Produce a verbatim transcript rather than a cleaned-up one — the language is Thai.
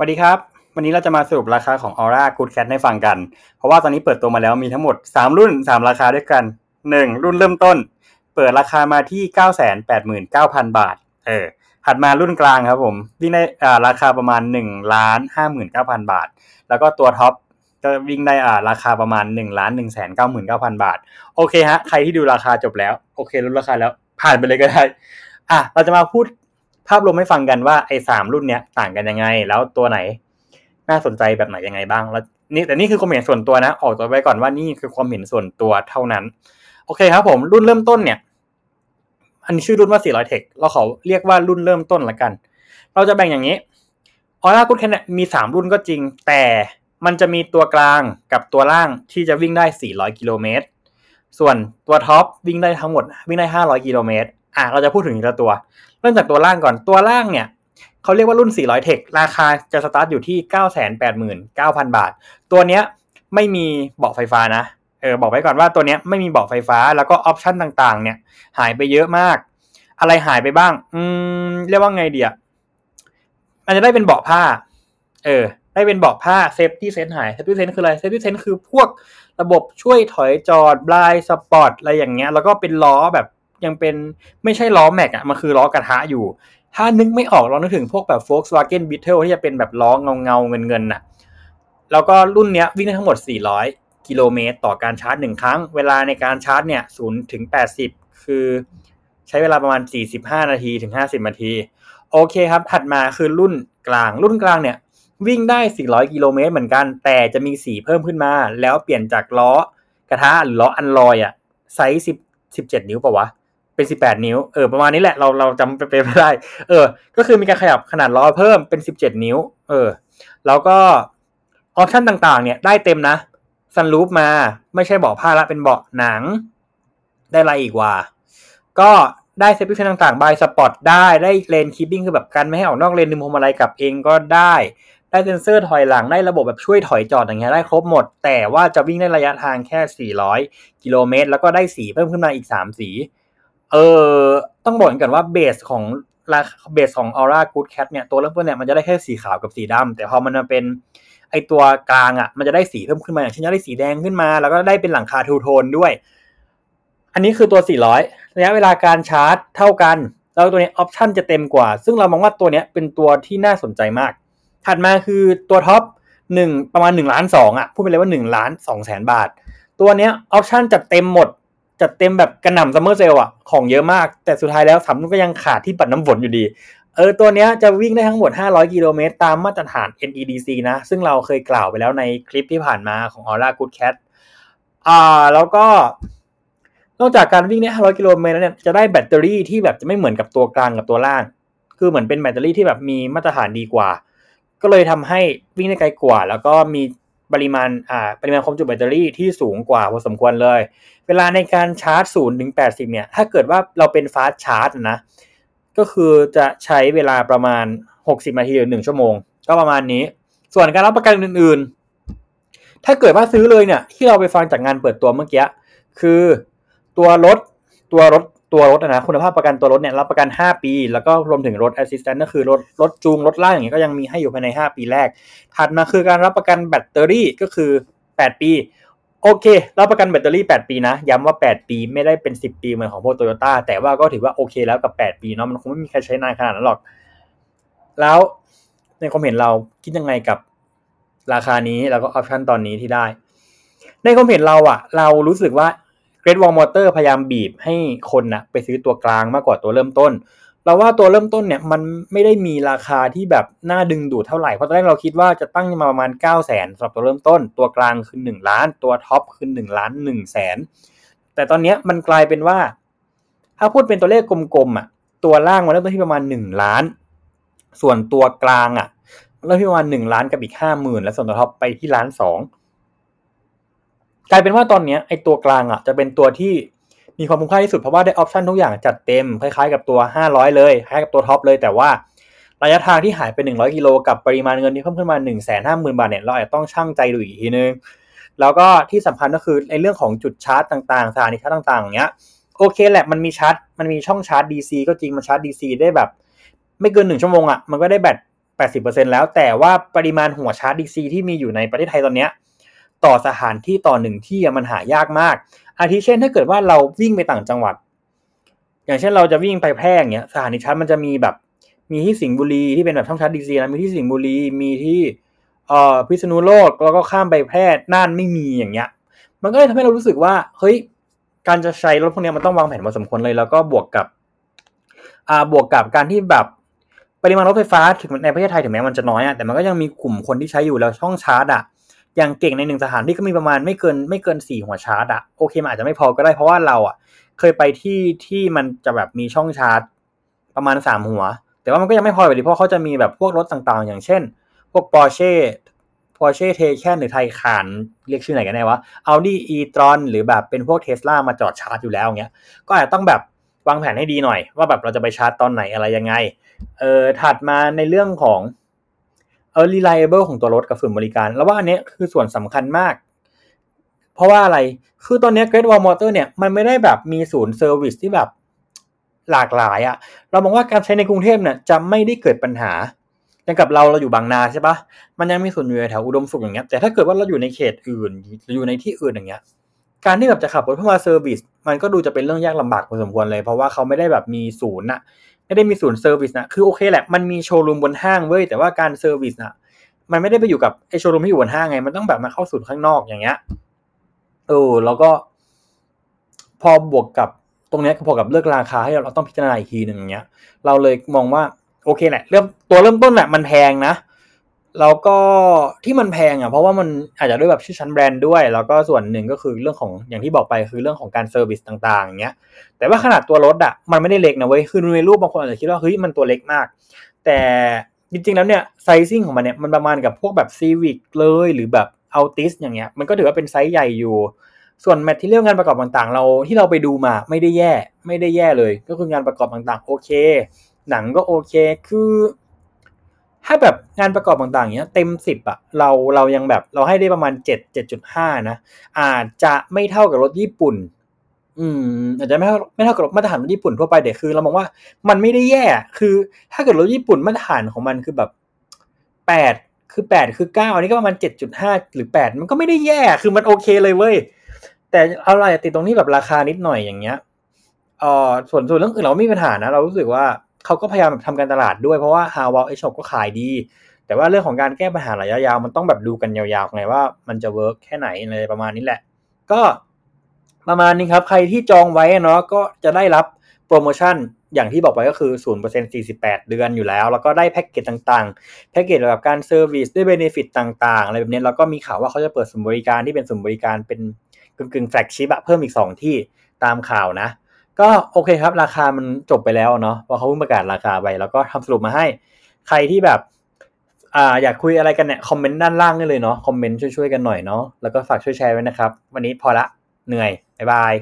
สวัสดีครับวันนี้เราจะมาสรุปราคาของ Ora Good Cat ให้ฟังกันเพราะว่าตอนนี้เปิดตัวมาแล้วมีทั้งหมดสามรุ่นสามราคาด้วยกันหนึ่งรุ่นเริ่มต้นเปิดราคามาที่ เก้าแสนแปดหมื่นเก้าพัน บาทเออถัดมารุ่นกลางครับผมวิ่งได้อ่าราคาประมาณ หนึ่งล้านห้าหมื่นเก้าพัน บาทแล้วก็ตัวท็อปก็วิ่งได้อ่าราคาประมาณ หนึ่งล้านหนึ่งแสนเก้าหมื่นเก้าพัน บาทโอเคฮะใครที่ดูราคาจบแล้วโอเครู้ราคาแล้วผ่านไปเลยก็ได้อ่ะเราจะมาพูดภาพรวมให้ฟังกันว่าไอ้สามรุ่นเนี้ยต่างกันยังไงแล้วตัวไหนน่าสนใจแบบไหนยังไงบ้างแล้วนี่แต่นี่คือความเห็นส่วนตัวนะออกตัวไว้ก่อนว่านี่คือความเห็นส่วนตัวเท่านั้นโอเคครับผมรุ่นเริ่มต้นเนี่ยอันนี้ชื่อรุ่นว่าสี่ร้อย Tech เราขอเรียกว่ารุ่นเริ่มต้นละกันเราจะแบ่งอย่างนี้ Ora Good Cat เนี่ยมีสามรุ่นก็จริงแต่มันจะมีตัวกลางกับตัวล่างที่จะวิ่งได้สี่ร้อยกิโลเมตรส่วนตัวท็อปวิ่งได้ทั้งหมดวิ่งได้ห้าร้อยกิโลเมตรอ่ะเราจะพูดถึงแต่ตัวเริ่มจากตัวล่างก่อนตัวล่างเนี่ยเขาเรียกว่ารุ่นสี่ร้อย Tech ราคาจะสตาร์ทอยู่ที่ เก้าแสนแปดหมื่นเก้าพัน บาทตัวเนี้ยไม่มีเบาะไฟฟ้านะเออบอกไว้ก่อนว่าตัวเนี้ยไม่มีเบาะไฟฟ้าแล้วก็ออปชั่นต่างๆเนี่ยหายไปเยอะมากอะไรหายไปบ้างอืมเรียกว่าไงดีอ่ะอาจจะได้เป็นเบาะผ้าเออได้เป็นเบาะผ้า Safety Sense หาย Safety Sense คืออะไร Safety Sense คือพวกระบบช่วยถอยจอด Blind Spot อะไรอย่างเงี้ยแล้วก็เป็นล้อแบบยังเป็นไม่ใช่ล้อแม็กอ่ะมันคือล้อกระทะอยู่ถ้านึกไม่ออกลองนึกถึงพวกแบบ Volkswagen Beetle ที่จะเป็นแบบล้อเงาๆเงินๆน่ะแล้วก็รุ่นเนี้ยวิ่งได้ทั้งหมดสี่ร้อยกิโลเมตรต่อการชาร์จหนึ่งครั้งเวลาในการชาร์จเนี่ยศูนย์ถึงแปดสิบคือใช้เวลาประมาณสี่สิบห้านาทีถึงห้าสิบนาทีโอเคครับถัดมาคือรุ่นกลางรุ่นกลางเนี่ยวิ่งได้สี่ร้อยกิโลเมตรเหมือนกันแต่จะมีสีเพิ่มขึ้นมาแล้วเปลี่ยนจากล้อกระทะหรือล้ออัลลอยอ่ะไซส์สิบ สิบเจ็ดนิ้วป่ะวะเป็นสิบแปดนิ้วเออประมาณนี้แหละเราเราจำเป็นไม่ได้เออก็คือมีการขยับขนาดล้อเพิ่มเป็นสิบเจ็ดนิ้วเออแล้วก็ออปชั่นต่างๆเนี่ยได้เต็มนะซันรูฟมาไม่ใช่เบาะผ้าละเป็นเบาะหนังได้อะไรอีกว่าก็ได้เซฟตี้ต่างๆบายสปอตได้ได้เลนคีปปิ้งคือแบบกันไม่ให้ออกนอกเลนดึงพวงมาลัยกลับเองก็ได้ได้เซ็นเซอร์ถอยหลังได้ระบบแบบช่วยถอยจอดอย่างเงี้ยได้ครบหมดแต่ว่าจะวิ่งได้ระยะทางแค่สี่ร้อยกิโลเมตรแล้วก็ได้สีเพิ่มขึ้นมาอีกสามสีเออต้องบอกกันว่าเบสของราคาเบสของ Ora Good Cat เนี่ยตัวเริ่มต้นเนี่ยมันจะได้แค่สีขาวกับสีดำแต่พอมันมาเป็นไอตัวกลางอ่ะมันจะได้สีเพิ่มขึ้นมาอย่างเช่นได้สีแดงขึ้นมาแล้วก็ได้เป็นหลังคาทูโทนด้วยอันนี้คือตัวสี่ร้อยระยะเวลาการชาร์จเท่ากันแล้วตัวนี้ออปชั่นจะเต็มกว่าซึ่งเรามองว่าตัวเนี้ยเป็นตัวที่น่าสนใจมากถัดมาคือตัวท็อปหนึ่งประมาณหนึ่งล้านสองอ่ะพูดไปเลยว่าหนึ่งล้านสองแสนบาทตัวเนี้ยออปชั่นจัดเต็มหมดจัดเต็มแบบกระหน่ำซัมเมอร์เซลอ่ะของเยอะมากแต่สุดท้ายแล้วสามรุ่นก็ยังขาดที่ปัดน้ำฝนอยู่ดีเออตัวเนี้ยจะวิ่งได้ทั้งหมดห้าร้อยกิโลเมตรตามมาตรฐาน เอ็น อี ดี ซี นะซึ่งเราเคยกล่าวไปแล้วในคลิปที่ผ่านมาของ Ora Good Cat อ่าแล้วก็นอกจากการวิ่งได้ห้าร้อยกิโลเมตรแล้วเนี่ยจะได้แบตเตอรี่ที่แบบจะไม่เหมือนกับตัวกลางกับตัวล่างคือเหมือนเป็นแบตเตอรี่ที่แบบมีมาตรฐานดีกว่าก็เลยทำให้วิ่งได้ไกลกว่าแล้วก็มีปริมาณอ่าปริมาณความจุแบตเตอรี่ที่สูงกว่าพอสมควรเลยเวลาในการชาร์จศูนย์ถึงแปดสิบเนี่ยถ้าเกิดว่าเราเป็นฟาสต์ชาร์จนะก็คือจะใช้เวลาประมาณหกสิบนาทีหรือหนึ่งชั่วโมงก็ประมาณนี้ส่วนการรับประกันอื่นๆถ้าเกิดว่าซื้อเลยเนี่ยที่เราไปฟังจากงานเปิดตัวเมื่อกี้คือตัวรถตัวรถตัวรถนะคุณภาพประกันตัวรถเนี่ยรับประกันห้าปีแล้วก็รวมถึงรถแอสซิสแตนต์ก็คือรถรถจูงรถลากอย่างเงี้ยก็ยังมีให้อยู่ภายในห้าปีแรกถัดมาคือการรับประกันแบตเตอรี่ก็คือแปดปีโอเครับประกันแบตเตอรี่แปดปีนะย้ำว่าแปดปีไม่ได้เป็นสิบปีเหมือนของพวก Toyota แต่ว่าก็ถือว่าโอเคแล้วกับแปดปีเนาะมันคงไม่มีใครใช้นานขนาดนั้นหรอกแล้วในความเห็นเราคิดยังไงกับราคานี้แล้วก็ออปชั่นตอนนี้ที่ได้ในความเห็นเราอ่ะเรารู้สึกว่าGreat Wall Motor พยายามบีบให้คนนะไปซื้อตัวกลางมากกว่าตัวเริ่มต้นเราว่าตัวเริ่มต้นเนี่ยมันไม่ได้มีราคาที่แบบน่าดึงดูดเท่าไหร่เพราะตอนแรกเราคิดว่าจะตั้งมาประมาณ เก้าแสน สำหรับตัวเริ่มต้นตัวกลางคือหนึ่งล้านตัวท็อปคือหนึ่งล้าน หนึ่งแสน แต่ตอนเนี้ยมันกลายเป็นว่าถ้าพูดเป็นตัวเลขกลมๆอ่ะตัวล่างมันเริ่มต้นที่ประมาณหนึ่งล้านส่วนตัวกลางอ่ะเริ่มที่ประมาณหนึ่งล้านกับอีก ห้าหมื่น แล้วส่วนตัวท็อปไปที่ล้านสองกลายเป็นว่าตอนนี้ไอ้ตัวกลางอ่ะจะเป็นตัวที่มีความคุ้มค่าที่สุดเพราะว่าได้ออปชั่นทุกอย่างจัดเต็มคล้ายๆกับตัวห้าร้อยเลยคล้ายกับตัวท็อปเลยแต่ว่าระยะทางที่หายไปหนึ่งร้อยกิโลกับปริมาณเงินที่เพิ่มขึ้นมา หนึ่งแสนห้าหมื่น บาทเนี่ยเราอาจจะต้องชั่งใจดูอีกทีนึงแล้วก็ที่สำคัญก็คือในเรื่องของจุดชาร์จต่างๆสถานีชาร์จต่างๆอย่างเงี้ยโอเคแหละมันมีชาร์จมันมีช่องชาร์จ ดี ซี ก็จริงมันชาร์จ ดี ซี ได้แบบไม่เกินหนึ่งชั่วโมงอ่ะมันก็ได้แบต แปดสิบเปอร์เซ็นต์ แล้วแต่ว่าปริมาณหัวชาร์จ ดี ซี ที่มีอยู่ในประเทศไทยตอนเนี้ยต่อสถานที่ต่อหนึ่งที่มันหายากมากอาทิเช่นถ้าเกิดว่าเราวิ่งไปต่างจังหวัดอย่างเช่นเราจะวิ่งไปแพร่อย่างเงี้ยสถานีชาร์จมันจะมีแบบมีที่สิงห์บุรีที่เป็นแบบช่องชาร์จ ดี ซี นะมีที่สิงห์บุรีมีที่เอ่อพิษณุโลกแล้วก็ข้ามไปแพร่น่านไม่มีอย่างเงี้ยมันก็เลยทำให้เรารู้สึกว่าเฮ้ยการจะใช้รถพวกนี้มันต้องวางแผนพอสมควรเลยแล้วก็บวกกับอ่าบวกกับการที่แบบปริมาณรถไฟฟ้าถึงในประเทศไทยถึงแม้มันจะน้อยอะแต่มันก็ยังมีกลุ่มคนที่ใช้อยู่แล้วช่องชาร์จอะอย่างเก่งในหนึ่งสถานที่ก็มีประมาณไม่เกินไม่เกินสี่หัวชาร์จอะโอเคมันอาจจะไม่พอก็ได้เพราะว่าเราอะเคยไปที่ที่มันจะแบบมีช่องชาร์จประมาณสามหัวแต่ว่ามันก็ยังไม่พออยู่ดีเพราะเขาจะมีแบบพวกรถต่างๆอย่างเช่นพวก Porsche Porsche Taycan หรือ Taycan เรียกชื่อไหนกันแน่วะ Audi Etron หรือแบบเป็นพวก Tesla มาจอดชาร์จอยู่แล้วเงี้ยก็อาจจะต้องแบบวางแผนให้ดีหน่อยว่าแบบเราจะไปชาร์จตอนไหนอะไรยังไงเออถัดมาในเรื่องของเออ reliable ของตัวรถกับส่วนบริการแล้วว่าอันนี้คือส่วนสำคัญมากเพราะว่าอะไรคือตอนนี้ Great Wall Motor เนี่ยมันไม่ได้แบบมีศูนย์เซอร์วิสที่แบบหลากหลายอะเรามองว่าการใช้ในกรุงเทพเนี่ยจะไม่ได้เกิดปัญหาอย่างกับเราเราอยู่บางนาใช่ปะมันยังมีศูนย์อยู่แถวอุดมสุขอย่างเงี้ยแต่ถ้าเกิดว่าเราอยู่ในเขตอื่นหรืออยู่ในที่อื่นอย่างเงี้ยการที่แบบจะขับรถเข้ามาเซอร์วิสมันก็ดูจะเป็นเรื่องยากลำบากพอสมควรเลยเพราะว่าเขาไม่ได้แบบมีศูนย์นะไม่ได้มีศูนย์เซอร์วิสนะคือโอเคแหละมันมีโชว์รูมบนห้างเว้ยแต่ว่าการเซอร์วิสนะมันไม่ได้ไปอยู่กับไอโชว์รูมที่อยู่บนห้างไงมันต้องแบบมาเข้าศูนย์ข้างนอกอย่างเงี้ยเออแล้วก็พอบวกกับตรงนี้ก็พอกับเลือกราคาให้เราต้องพิจารณาอีกทีนึงอย่างเงี้ยเราเลยมองว่าโอเคแหละเริ่มตัวเริ่มต้นแหละมันแพงนะแล้วก็ที่มันแพงอ่ะเพราะว่ามันอาจจะด้วยแบบชื่อชั้นแบรนด์ด้วยแล้วก็ส่วนหนึ่งก็คือเรื่องของอย่างที่บอกไปคือเรื่องของการเซอร์วิสต่างๆอย่างเงี้ยแต่ว่าขนาดตัวรถอ่ะมันไม่ได้เล็กนะเว้ยคือในรูปบางคนอาจจะคิดว่าเฮ้ยมันตัวเล็กมากแต่จริงๆแล้วเนี่ยไซซิ่งของมันเนี่ยมันประมาณกับพวกแบบซีวิกเลยหรือแบบอัลติสอย่างเงี้ยมันก็ถือว่าเป็นไซส์ใหญ่อยู่ส่วนแมทที่เรื่องงานประกอบต่างๆเราที่เราไปดูมาไม่ได้แย่ไม่ได้แย่เลยก็คืองานประกอบต่างๆโอเคหนังก็โอเคคือถ้าแบบงานประกอบต่างๆเนี้ยเต็มสิบอ่ะเราเรายังแบบเราให้ได้ประมาณเจ็ด เจ็ดจุดห้า นะอาจจะไม่เท่ากับรถญี่ปุ่นอืมอาจจะไม่เท่าไม่เท่ากับรถมาตรฐานรถญี่ปุ่นทั่วไปแต่คือเรามองว่ามันไม่ได้แย่คือถ้าเกิดรถญี่ปุ่นมาตรฐานของมันคือแบบแปดคือแปดคือเก้าอันนี้ก็ประมาณ เจ็ดจุดห้า หรือแปดมันก็ไม่ได้แย่คือมันโอเคเลยเว้ยแต่อะไรติดตรงที่แบบราคานิดหน่อยอย่างเงี้ยเอ่อส่วนส่วนเรื่องอื่นเราไม่มีปัญหานะเรารู้สึกว่าเขาก็พยายามแบบทำการตลาดด้วยเพราะว่า Haval เอช หก ก็ขายดีแต่ว่าเรื่องของการแก้ปัญหาระยะยาวมันต้องแบบดูกันยาวๆไงว่ามันจะเวิร์คแค่ไหนอะไรประมาณนี้แหละก็ประมาณนี้ครับใครที่จองไว้เนาะก็จะได้รับโปรโมชั่นอย่างที่บอกไปก็คือ ศูนย์เปอร์เซ็นต์ สี่สิบแปด เดือนอยู่แล้วแล้วก็ได้แพ็คเกจต่างๆแพ็คเกจเกี่ยวกับการเซอร์วิสได้เบเนฟิตต่างๆอะไรแบบนี้แล้วก็มีข่าวว่าเขาจะเปิดศูนย์บริการที่เป็นศูนย์บริการเป็นกึ่งๆแฟลกชิพอะเพิ่มอีกสองที่ตามข่าวนะก็โอเคครับราคามันจบไปแล้วเนาะเพราะเขาเพิ่งประกาศราคาไปแล้วก็ทำสรุปมาให้ใครที่แบบอ่าอยากคุยอะไรกันเนี่ยคอมเมนต์ด้านล่างได้เลยเนาะคอมเมนต์ช่วยๆกันหน่อยเนาะแล้วก็ฝากช่วยแชร์ไว้นะครับวันนี้พอละเหนื่อยบ๊ายบาย